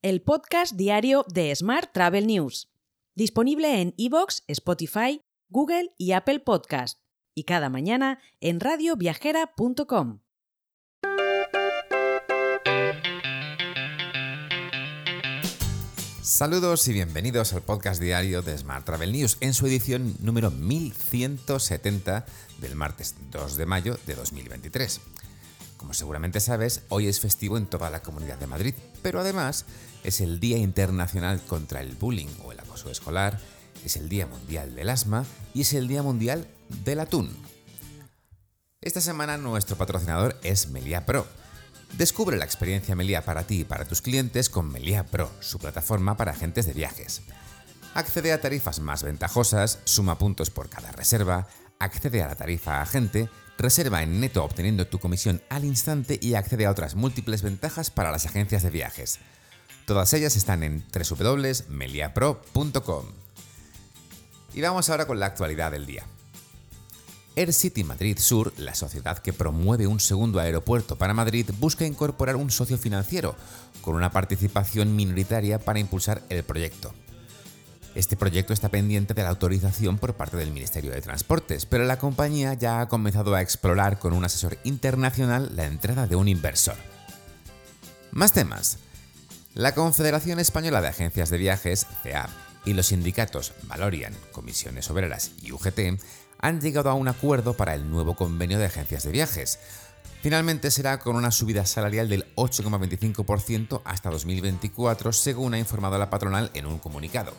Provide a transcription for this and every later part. el podcast diario de Smart Travel News, disponible en iVoox, Spotify, Google y Apple Podcast, y cada mañana en radioviajera.com. Saludos y bienvenidos al podcast diario de Smart Travel News en su edición número 1170 del martes 2 de mayo de 2023. Como seguramente sabes, hoy es festivo en toda la Comunidad de Madrid, pero además es el Día Internacional contra el Bullying o el Acoso Escolar, es el Día Mundial del Asma y es el Día Mundial del Atún. Esta semana nuestro patrocinador es Meliá Pro. Descubre la experiencia Meliá para ti y para tus clientes con Meliá Pro, su plataforma para agentes de viajes. Accede a tarifas más ventajosas, suma puntos por cada reserva, accede a la tarifa agente, reserva en neto obteniendo tu comisión al instante y accede a otras múltiples ventajas para las agencias de viajes. Todas ellas están en www.meliapro.com. Y vamos ahora con la actualidad del día. Air City Madrid Sur, la sociedad que promueve un segundo aeropuerto para Madrid, busca incorporar un socio financiero con una participación minoritaria para impulsar el proyecto. Este proyecto está pendiente de la autorización por parte del Ministerio de Transportes, pero la compañía ya ha comenzado a explorar con un asesor internacional la entrada de un inversor. Más temas. La Confederación Española de Agencias de Viajes, CEAV, y los sindicatos Valorian, Comisiones Obreras y UGT han llegado a un acuerdo para el nuevo convenio de agencias de viajes. Finalmente será con una subida salarial del 8,25% hasta 2024, según ha informado la patronal en un comunicado.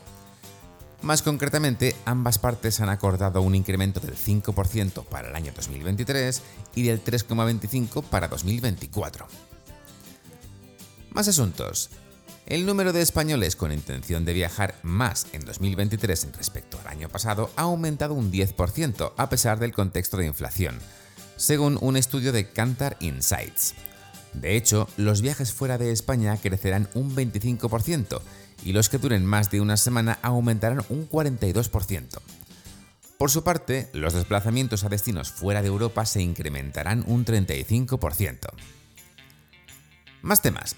Más concretamente, ambas partes han acordado un incremento del 5% para el año 2023 y del 3,25% para 2024. Más asuntos. El número de españoles con intención de viajar más en 2023 respecto al año pasado ha aumentado un 10% a pesar del contexto de inflación, según un estudio de Kantar Insights. De hecho, los viajes fuera de España crecerán un 25% y los que duren más de una semana aumentarán un 42%. Por su parte, los desplazamientos a destinos fuera de Europa se incrementarán un 35%. Más temas.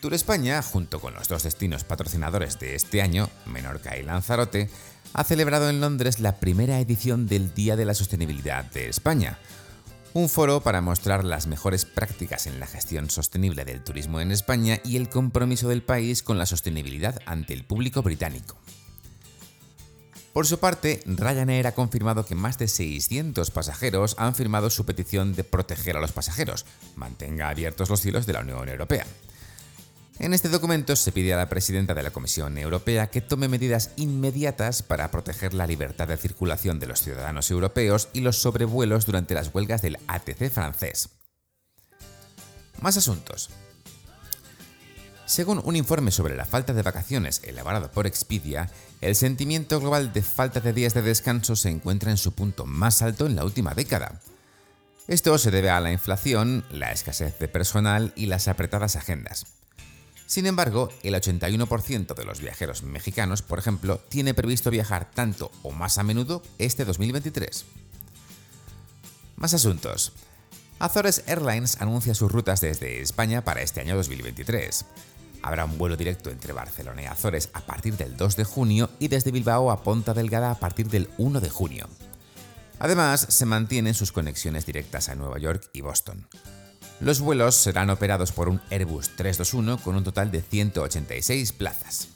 Turespaña, junto con los dos destinos patrocinadores de este año, Menorca y Lanzarote, ha celebrado en Londres la primera edición del Día de la Sostenibilidad de España, un foro para mostrar las mejores prácticas en la gestión sostenible del turismo en España y el compromiso del país con la sostenibilidad ante el público británico. Por su parte, Ryanair ha confirmado que más de 600 pasajeros han firmado su petición de proteger a los pasajeros, mantenga abiertos los cielos de la Unión Europea. En este documento se pide a la presidenta de la Comisión Europea que tome medidas inmediatas para proteger la libertad de circulación de los ciudadanos europeos y los sobrevuelos durante las huelgas del ATC francés. Más asuntos. Según un informe sobre la falta de vacaciones elaborado por Expedia, el sentimiento global de falta de días de descanso se encuentra en su punto más alto en la última década. Esto se debe a la inflación, la escasez de personal y las apretadas agendas. Sin embargo, el 81% de los viajeros mexicanos, por ejemplo, tiene previsto viajar tanto o más a menudo este 2023. Más asuntos. Azores Airlines anuncia sus rutas desde España para este año 2023. Habrá un vuelo directo entre Barcelona y Azores a partir del 2 de junio y desde Bilbao a Ponta Delgada a partir del 1 de junio. Además, se mantienen sus conexiones directas a Nueva York y Boston. Los vuelos serán operados por un Airbus 321 con un total de 186 plazas.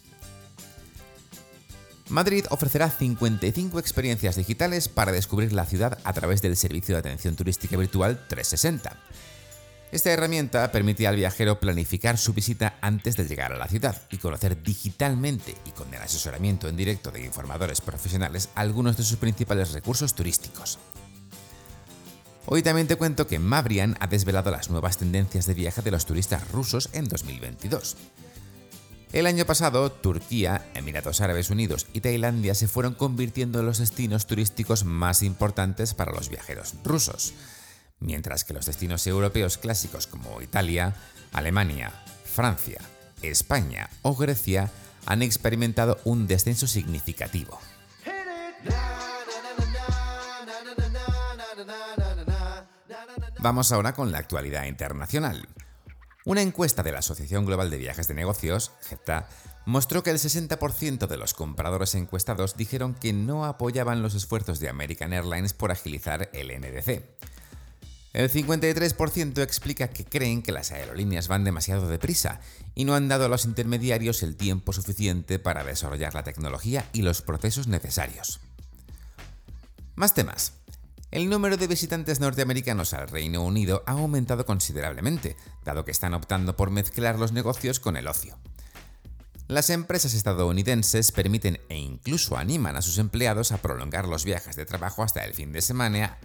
Madrid ofrecerá 55 experiencias digitales para descubrir la ciudad a través del servicio de atención turística virtual 360. Esta herramienta permite al viajero planificar su visita antes de llegar a la ciudad y conocer digitalmente y con el asesoramiento en directo de informadores profesionales algunos de sus principales recursos turísticos. Hoy también te cuento que Mabrian ha desvelado las nuevas tendencias de viaje de los turistas rusos en 2022. El año pasado, Turquía, Emiratos Árabes Unidos y Tailandia se fueron convirtiendo en los destinos turísticos más importantes para los viajeros rusos, mientras que los destinos europeos clásicos como Italia, Alemania, Francia, España o Grecia han experimentado un descenso significativo. Vamos ahora con la actualidad internacional. Una encuesta de la Asociación Global de Viajes de Negocios, GTA, mostró que el 60% de los compradores encuestados dijeron que no apoyaban los esfuerzos de American Airlines por agilizar el NDC. El 53% explica que creen que las aerolíneas van demasiado deprisa y no han dado a los intermediarios el tiempo suficiente para desarrollar la tecnología y los procesos necesarios. Más temas. El número de visitantes norteamericanos al Reino Unido ha aumentado considerablemente, dado que están optando por mezclar los negocios con el ocio. Las empresas estadounidenses permiten e incluso animan a sus empleados a prolongar los viajes de trabajo hasta el fin de semana,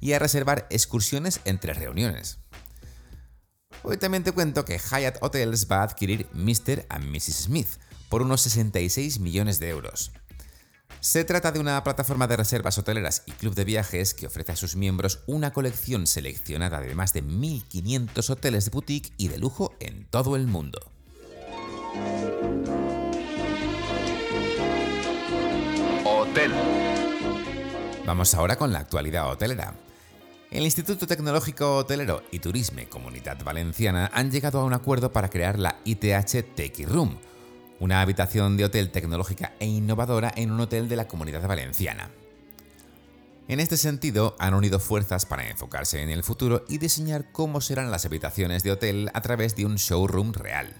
y a reservar excursiones entre reuniones. Hoy también te cuento que Hyatt Hotels va a adquirir Mr. and Mrs. Smith por unos 66 millones de euros. Se trata de una plataforma de reservas hoteleras y club de viajes que ofrece a sus miembros una colección seleccionada de más de 1.500 hoteles de boutique y de lujo en todo el mundo. Hotel. Vamos ahora con la actualidad hotelera. El Instituto Tecnológico Hotelero y Turisme Comunidad Valenciana han llegado a un acuerdo para crear la ITH Techie Room, una habitación de hotel tecnológica e innovadora en un hotel de la Comunidad Valenciana. En este sentido, han unido fuerzas para enfocarse en el futuro y diseñar cómo serán las habitaciones de hotel a través de un showroom real.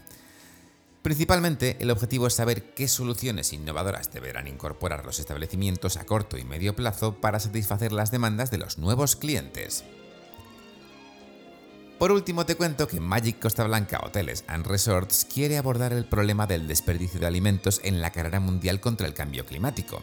Principalmente, el objetivo es saber qué soluciones innovadoras deberán incorporar los establecimientos a corto y medio plazo para satisfacer las demandas de los nuevos clientes. Por último, te cuento que Magic Costa Blanca Hoteles and Resorts quiere abordar el problema del desperdicio de alimentos en la carrera mundial contra el cambio climático.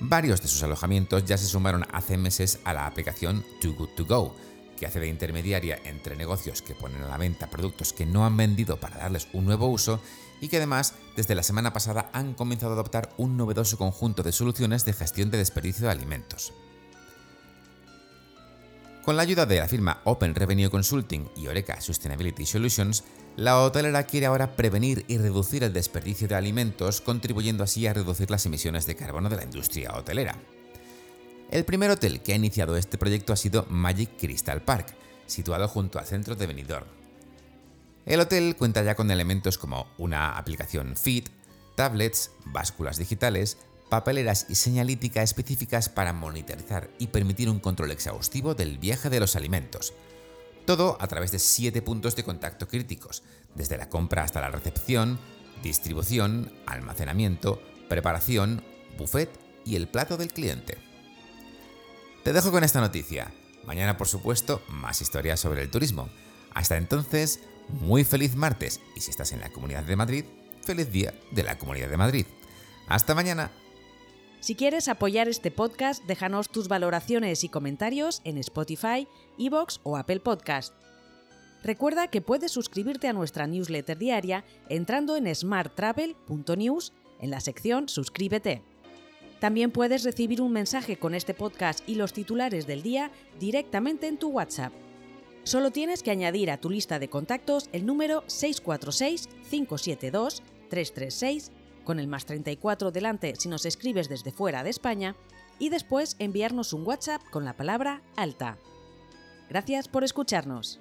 Varios de sus alojamientos ya se sumaron hace meses a la aplicación Too Good To Go, que hace de intermediaria entre negocios que ponen a la venta productos que no han vendido para darles un nuevo uso y que además, desde la semana pasada, han comenzado a adoptar un novedoso conjunto de soluciones de gestión de desperdicio de alimentos. Con la ayuda de la firma Open Revenue Consulting y Horeca Sustainability Solutions, la hotelera quiere ahora prevenir y reducir el desperdicio de alimentos, contribuyendo así a reducir las emisiones de carbono de la industria hotelera. El primer hotel que ha iniciado este proyecto ha sido Magic Crystal Park, situado junto al centro de Benidorm. El hotel cuenta ya con elementos como una aplicación Fit, tablets, básculas digitales, papeleras y señalítica específicas para monitorizar y permitir un control exhaustivo del viaje de los alimentos. Todo a través de 7 puntos de contacto críticos, desde la compra hasta la recepción, distribución, almacenamiento, preparación, buffet y el plato del cliente. Te dejo con esta noticia. Mañana, por supuesto, más historias sobre el turismo. Hasta entonces, muy feliz martes. Y si estás en la Comunidad de Madrid, feliz Día de la Comunidad de Madrid. ¡Hasta mañana! Si quieres apoyar este podcast, déjanos tus valoraciones y comentarios en Spotify, iVoox o Apple Podcast. Recuerda que puedes suscribirte a nuestra newsletter diaria entrando en smarttravel.news en la sección Suscríbete. También puedes recibir un mensaje con este podcast y los titulares del día directamente en tu WhatsApp. Solo tienes que añadir a tu lista de contactos el número 646-572-336, con el más 34 delante si nos escribes desde fuera de España, y después enviarnos un WhatsApp con la palabra alta. Gracias por escucharnos.